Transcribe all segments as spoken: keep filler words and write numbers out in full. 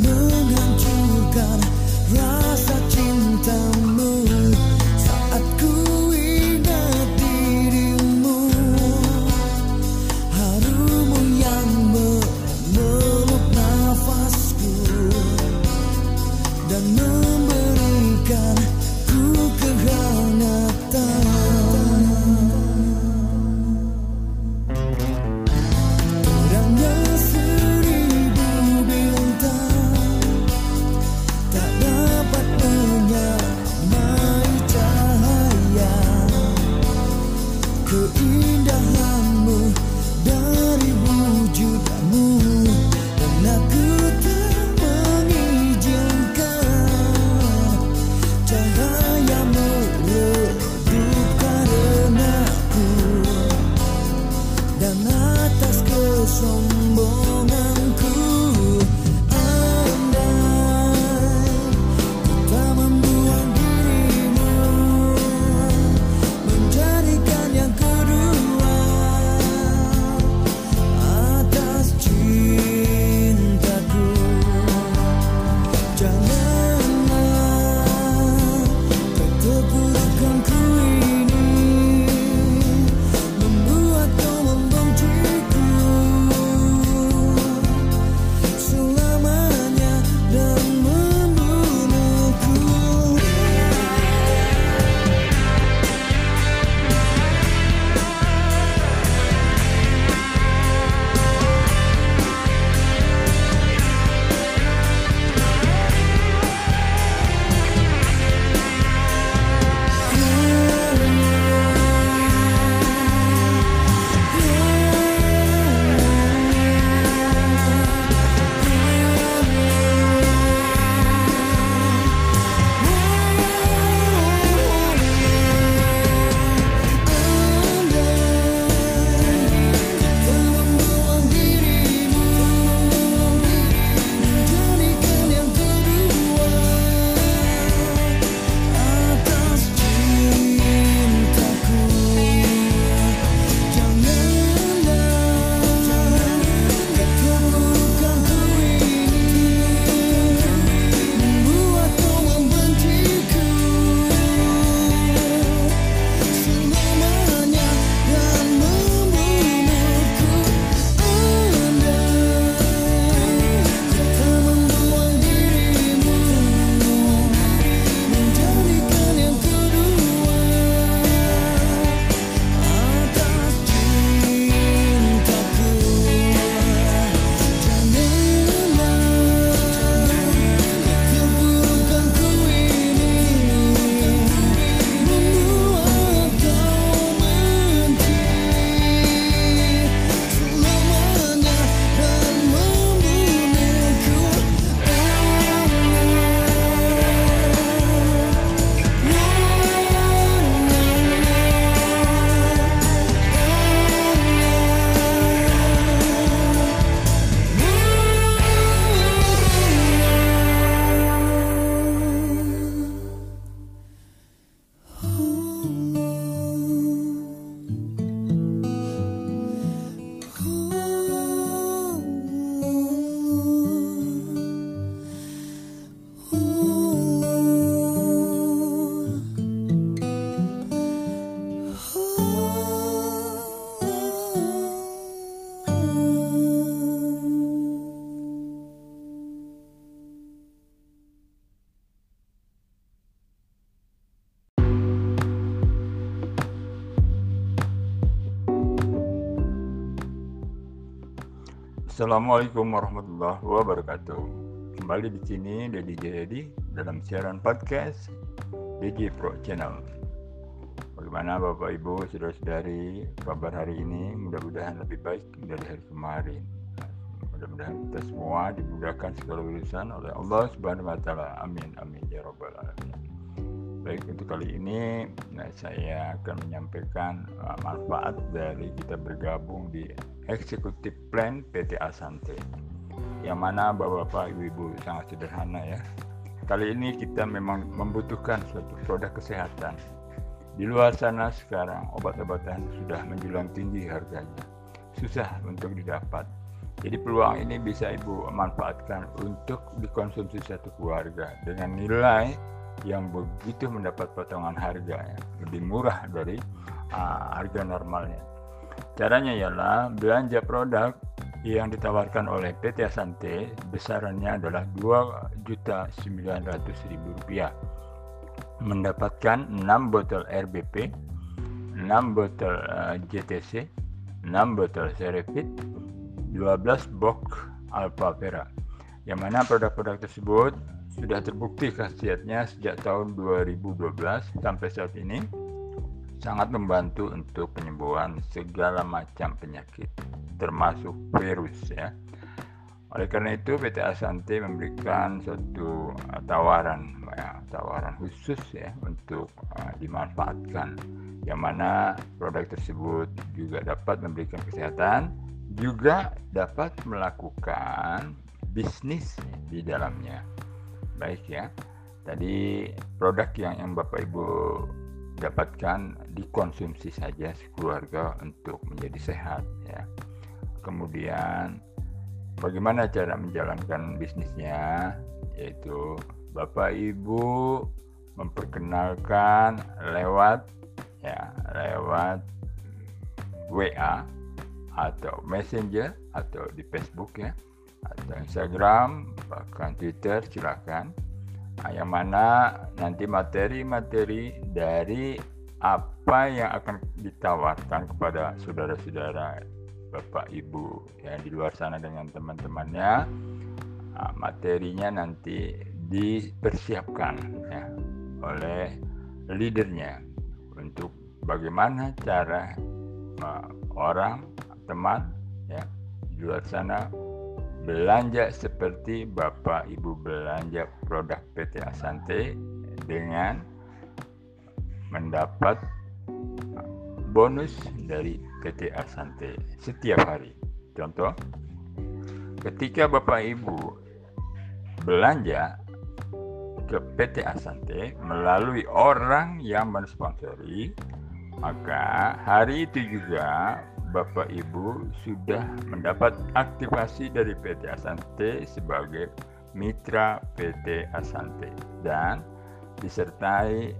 menghancurkan rasa cintamu saat ku ingat dirimu, harummu yang memeluk nafasku dan memberikan ku kehangatan. Assalamualaikum warahmatullahi wabarakatuh. Kembali di sini dari J D dalam siaran podcast DigiPro Pro Channel. Bagaimana Bapak Ibu saudara-saudari kabar hari ini? Mudah-mudahan lebih baik dari hari kemarin. Mudah-mudahan kita semua dimudahkan segala urusan oleh Allah Subhanahu Wa Taala. Amin amin ya robbal alamin. Baik, untuk kali ini nah, saya akan menyampaikan uh, manfaat dari kita bergabung di Executive Plan P T Asante, yang mana bapak-bapak ibu-ibu sangat sederhana ya. Kali ini kita memang membutuhkan suatu produk kesehatan. Di luar sana sekarang obat-obatan sudah menjulang tinggi harganya, susah untuk didapat. Jadi peluang ini bisa Ibu manfaatkan untuk dikonsumsi satu keluarga dengan nilai yang begitu mendapat potongan harga yang lebih murah dari uh, harga normalnya. Caranya ialah belanja produk yang ditawarkan oleh P T Asante besarannya adalah dua juta sembilan ratus ribu rupiah, mendapatkan enam botol R B P, enam botol uh, J T C, enam botol Cerevit, dua belas box Alpha Vera, yang mana produk-produk tersebut sudah terbukti khasiatnya sejak tahun dua ribu dua belas sampai saat ini sangat membantu untuk penyembuhan segala macam penyakit termasuk virus, ya. Oleh karena itu P T Asante memberikan suatu tawaran ya, tawaran khusus ya untuk uh, dimanfaatkan, yang mana produk tersebut juga dapat memberikan kesehatan, juga dapat melakukan bisnis di dalamnya. Baik ya. Tadi produk yang yang Bapak Ibu dapatkan dikonsumsi saja sekeluarga untuk menjadi sehat ya. Kemudian bagaimana cara menjalankan bisnisnya, yaitu Bapak Ibu memperkenalkan lewat ya lewat W A atau Messenger atau di Facebook ya, atau Instagram, bahkan Twitter, silakan. Nah, yang mana nanti materi-materi dari apa yang akan ditawarkan kepada saudara-saudara Bapak Ibu yang di luar sana dengan teman-temannya, nah, materinya nanti dipersiapkan ya, oleh leadernya untuk bagaimana cara uh, orang, teman ya di luar sana belanja seperti Bapak Ibu belanja produk P T Asante dengan mendapat bonus dari P T Asante setiap hari. Contoh, ketika Bapak Ibu belanja ke P T Asante melalui orang yang mensponsori, maka hari itu juga Bapak Ibu sudah mendapat aktivasi dari P T Asante sebagai mitra P T Asante dan disertai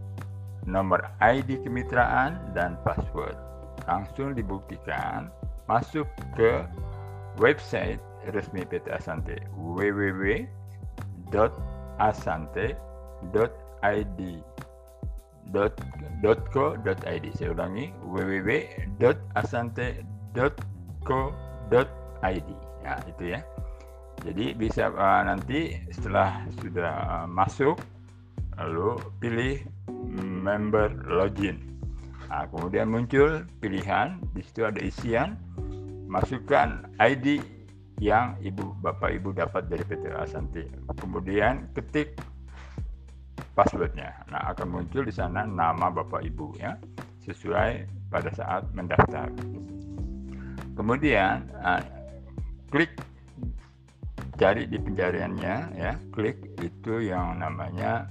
nomor I D kemitraan dan password. Langsung dibuktikan masuk ke website resmi P T Asante w w w dot asante dot i d dot co dot i d. Saya ulangi w w w dot asante dot co dot i d. Nah, itu ya. Jadi bisa uh, nanti setelah sudah uh, masuk lalu pilih member login. Nah, kemudian muncul pilihan, di situ ada isian, masukkan I D yang Ibu Bapak Ibu dapat dari P T Asante. Kemudian ketik passwordnya. Nah, akan muncul di sana nama Bapak Ibu ya, sesuai pada saat mendaftar. Kemudian nah, klik cari di pencariannya ya, klik itu yang namanya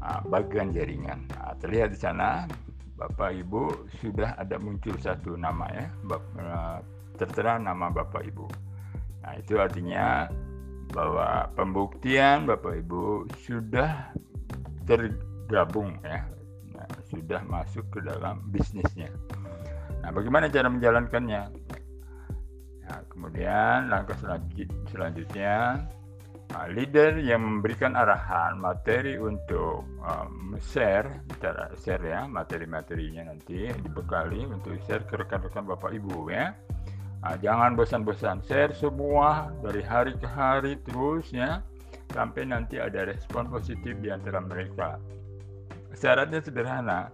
nah, bagian jaringan. Nah, terlihat di sana Bapak Ibu sudah ada muncul satu nama ya, tertera nama Bapak Ibu. Nah, itu artinya bahwa pembuktian Bapak Ibu sudah tergabung ya, nah, sudah masuk ke dalam bisnisnya. Nah, bagaimana cara menjalankannya? Nah, kemudian langkah selanjut, selanjutnya nah, leader yang memberikan arahan materi untuk um, share, cara share ya, materi-materinya nanti dibekali untuk share ke rekan-rekan Bapak Ibu ya. Nah, jangan bosan-bosan, share semua dari hari ke hari terus ya, sampai nanti ada respon positif di antara mereka. Syaratnya sederhana,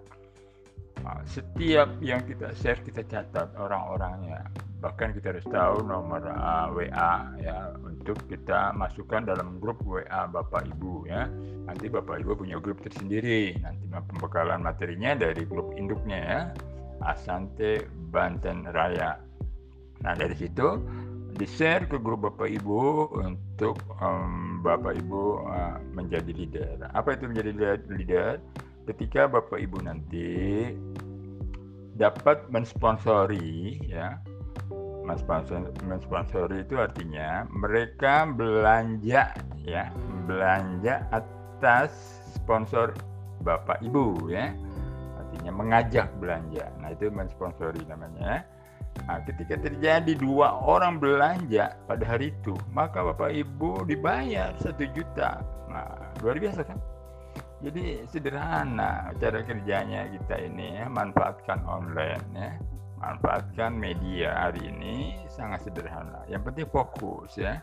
setiap yang kita share kita catat orang-orangnya, bahkan kita harus tahu nomor uh, W A ya, untuk kita masukkan dalam grup W A Bapak Ibu ya. Nanti Bapak Ibu punya grup tersendiri, nanti pembekalan materinya dari grup induknya ya, Asante Banten Raya. Nah, dari situ di-share ke grup Bapak Ibu untuk um, Bapak Ibu uh, menjadi leader. Apa itu menjadi leader? Ketika Bapak Ibu nanti dapat mensponsori ya, mensponsori itu artinya mereka belanja ya, belanja atas sponsor Bapak Ibu ya. Artinya mengajak belanja. Nah, itu mensponsori namanya. Nah, ketika terjadi dua orang belanja pada hari itu, maka Bapak Ibu dibayar satu juta. Nah, luar biasa kan? Jadi sederhana cara kerjanya kita ini ya, manfaatkan online ya, manfaatkan media hari ini sangat sederhana. Yang penting fokus ya,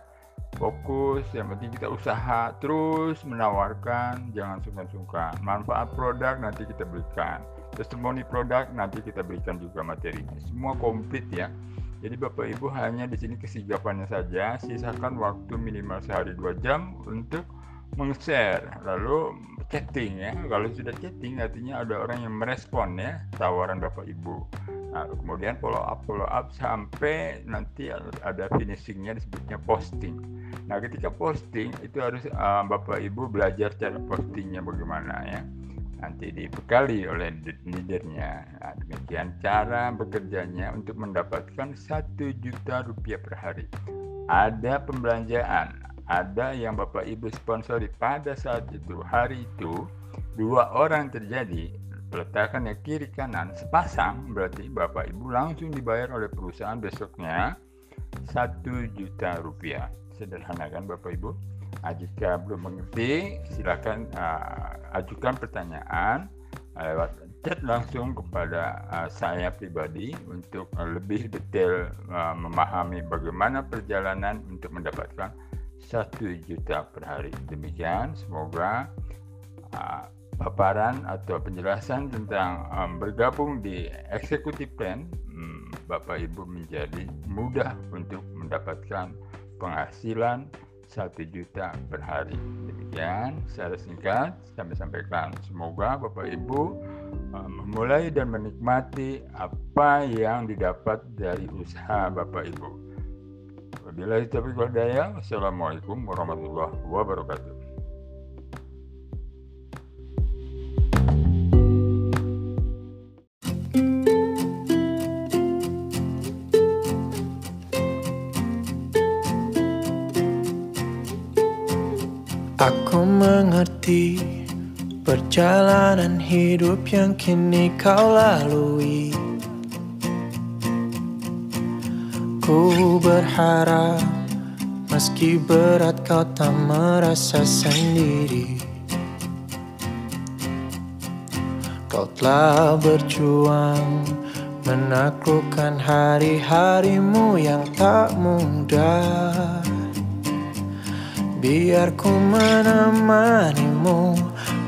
fokus. Yang penting kita usaha terus menawarkan, jangan sungkan-sungkan. Manfaat produk nanti kita berikan, testimoni produk nanti kita berikan juga materinya. Semua komplit ya. Jadi Bapak Ibu hanya di sini kesigapannya saja, sisakan waktu minimal sehari dua jam untuk meng-share lalu chatting ya. Kalau sudah chatting artinya ada orang yang merespon ya tawaran Bapak Ibu. Nah, kemudian follow up follow up sampai nanti ada finishingnya disebutnya posting. Nah, ketika posting itu harus uh, Bapak Ibu belajar cara postingnya bagaimana ya. Nanti dibekali oleh leadernya. Nah, demikian cara bekerjanya untuk mendapatkan satu juta rupiah per hari. Ada pembelanjaan. Ada yang Bapak Ibu sponsori pada saat itu, hari itu dua orang terjadi, peletakannya kiri kanan sepasang, berarti Bapak Ibu langsung dibayar oleh perusahaan besoknya satu juta rupiah. Sederhana kan Bapak Ibu? Nah, jika belum mengerti silakan uh, ajukan pertanyaan lewat chat langsung kepada uh, saya pribadi untuk uh, lebih detail uh, memahami bagaimana perjalanan untuk mendapatkan satu juta per hari. Demikian, semoga uh, paparan atau penjelasan tentang um, bergabung di Executive Plan um, Bapak Ibu menjadi mudah untuk mendapatkan penghasilan satu juta per hari. Demikian secara singkat kami sampaikan. Semoga Bapak Ibu uh, memulai dan menikmati apa yang didapat dari usaha Bapak Ibu. Wabillahi taufiq wal hidayah. Assalamualaikum warahmatullahi wabarakatuh. Aku mengerti perjalanan hidup yang kini kau lalui. Ku berharap meski berat kau tak merasa sendiri. Kau telah berjuang menaklukkan hari-harimu yang tak mudah. Biar ku menemanimu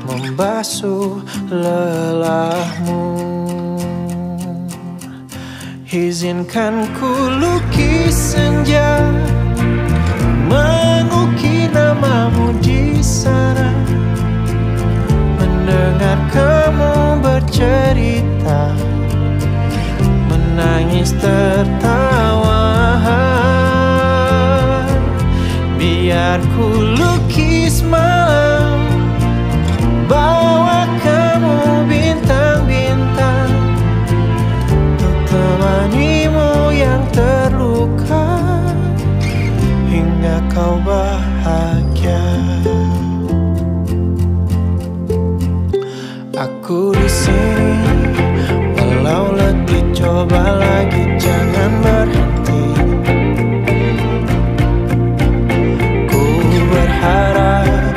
membasuh lelahmu. Izinkan ku lukis senja, mengukir namamu di sana, mendengar kamu bercerita, menangis tertawa. Biar ku lukis malam, bawa kamu bintang-bintang, temanimu yang terluka hingga kau bahagia. Aku di sini, walau letih coba lagi jangan berhenti. Ku berharap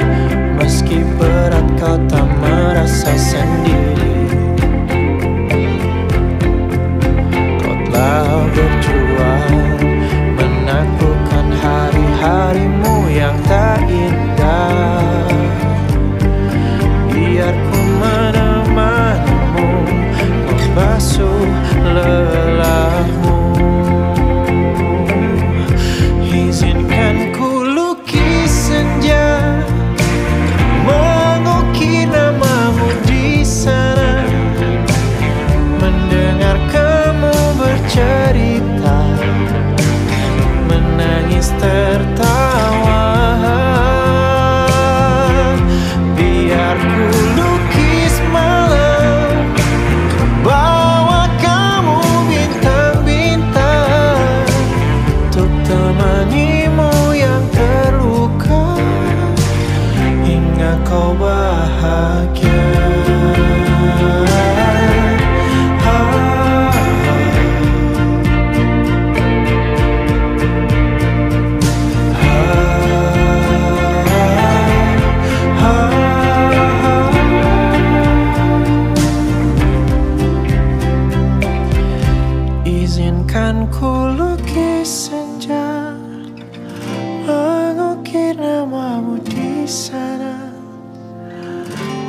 meski berat kau tak merasa sendiri. Berjuang menaklukkan hari-harimu yang tak indah. Biar ku menemanimu membasuh lelah.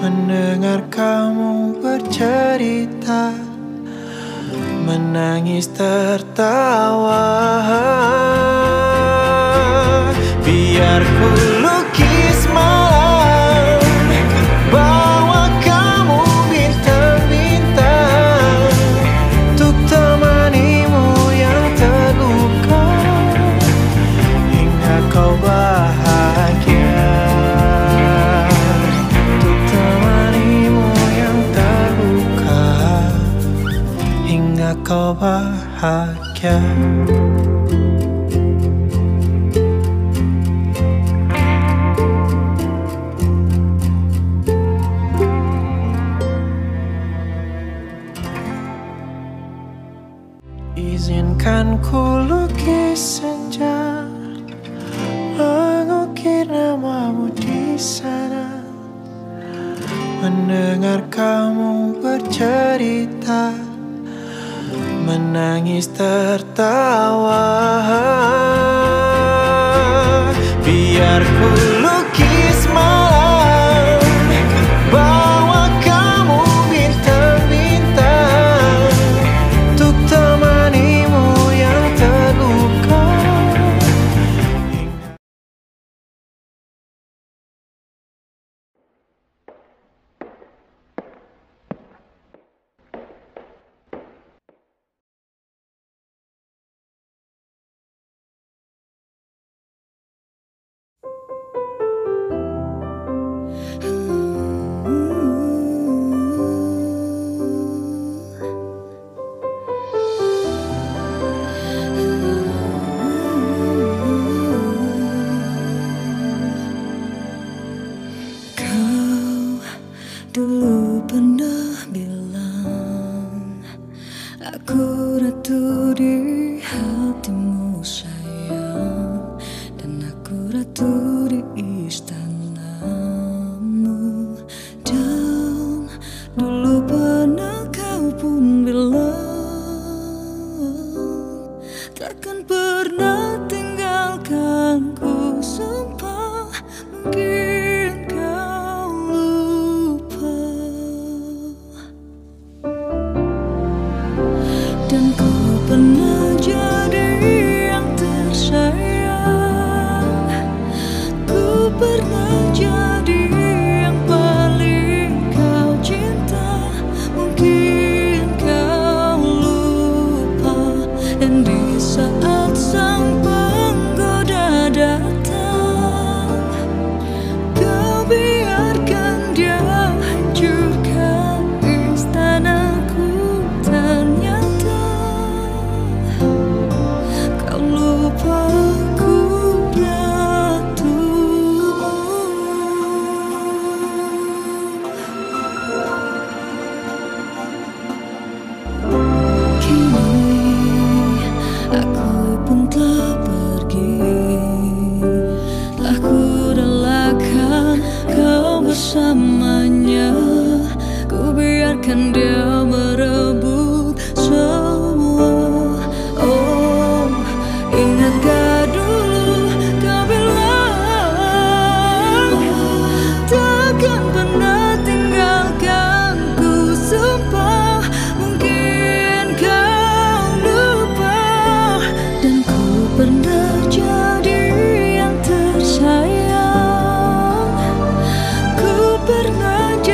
mendengar kamu bercerita, menangis tertawa. Biar ku lukis malam, bawa kamu bintang-bintang, untuk temanimu yang terluka hingga kau bahagia. Untuk temanimu yang terluka hingga kau bahagia. Izinkan ku lukis senja, mengukir namamu di sana, mendengar kamu bercerita, menangis tertawa. Biar ku lukis malam, bawa kamu bintang-bintang, untuk temanimu yang terluka. Pernah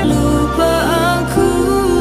lupa aku.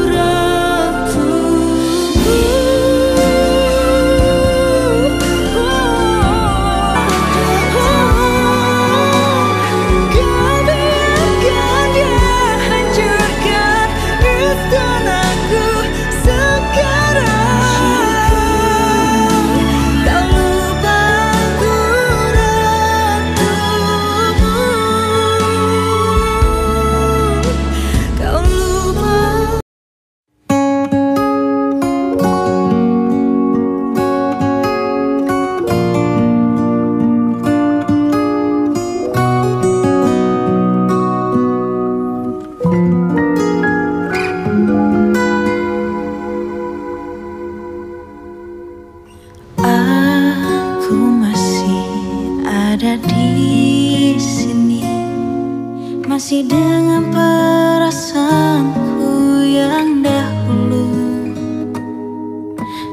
masih dengan perasaanku yang dahulu,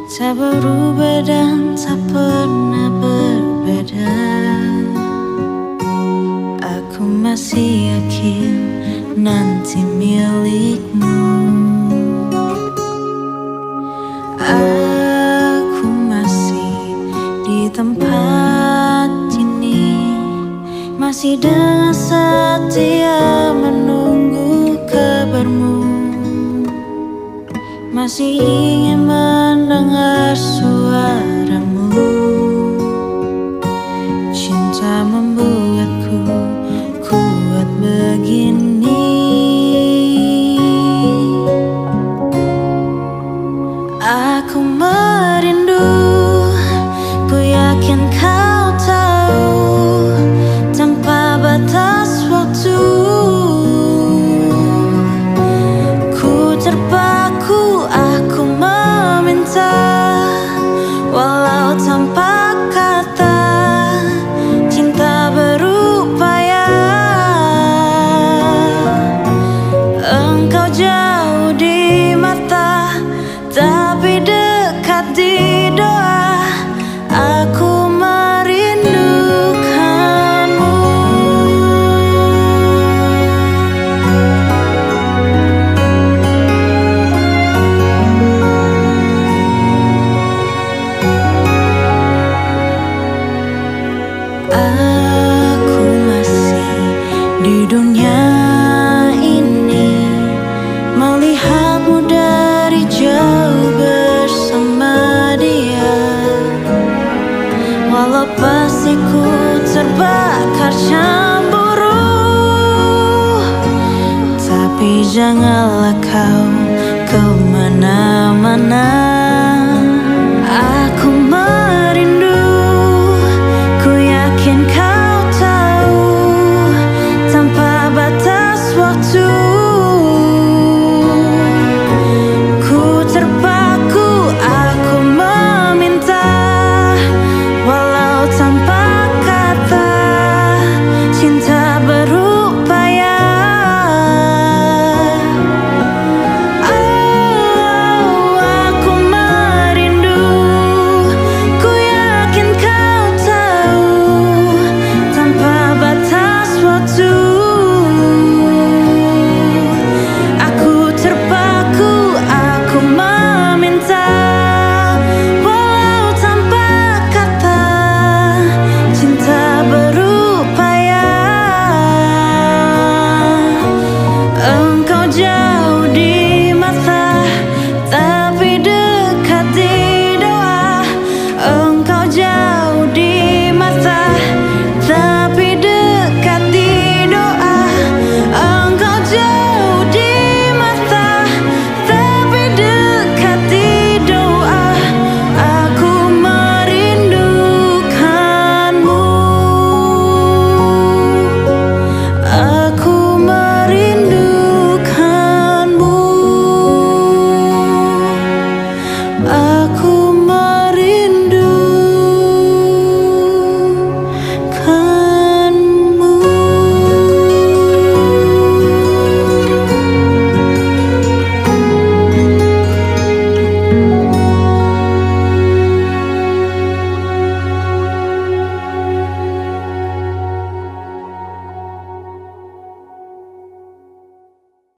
tak berubah dan tak pernah berbeda. Aku masih yakin nanti milikmu. Aku masih di tempat ini, masih dengan setia menunggu kabarmu, masih ingin mendengar suaramu. Cinta membuatku kuat begini. Aku merindu, ku yakin kau tahu, tanpa batas waktu. Ku terpaku, aku meminta, walau tanpa kata. Cinta berupaya, engkau jauh di mata, tapi dekat di doa. Aku merindukanmu. Aku masih di dunia ini, melihatmu dari jauh bersama dia. Walau pasti ku terbakar cemburu, tapi janganlah kau kemana-mana.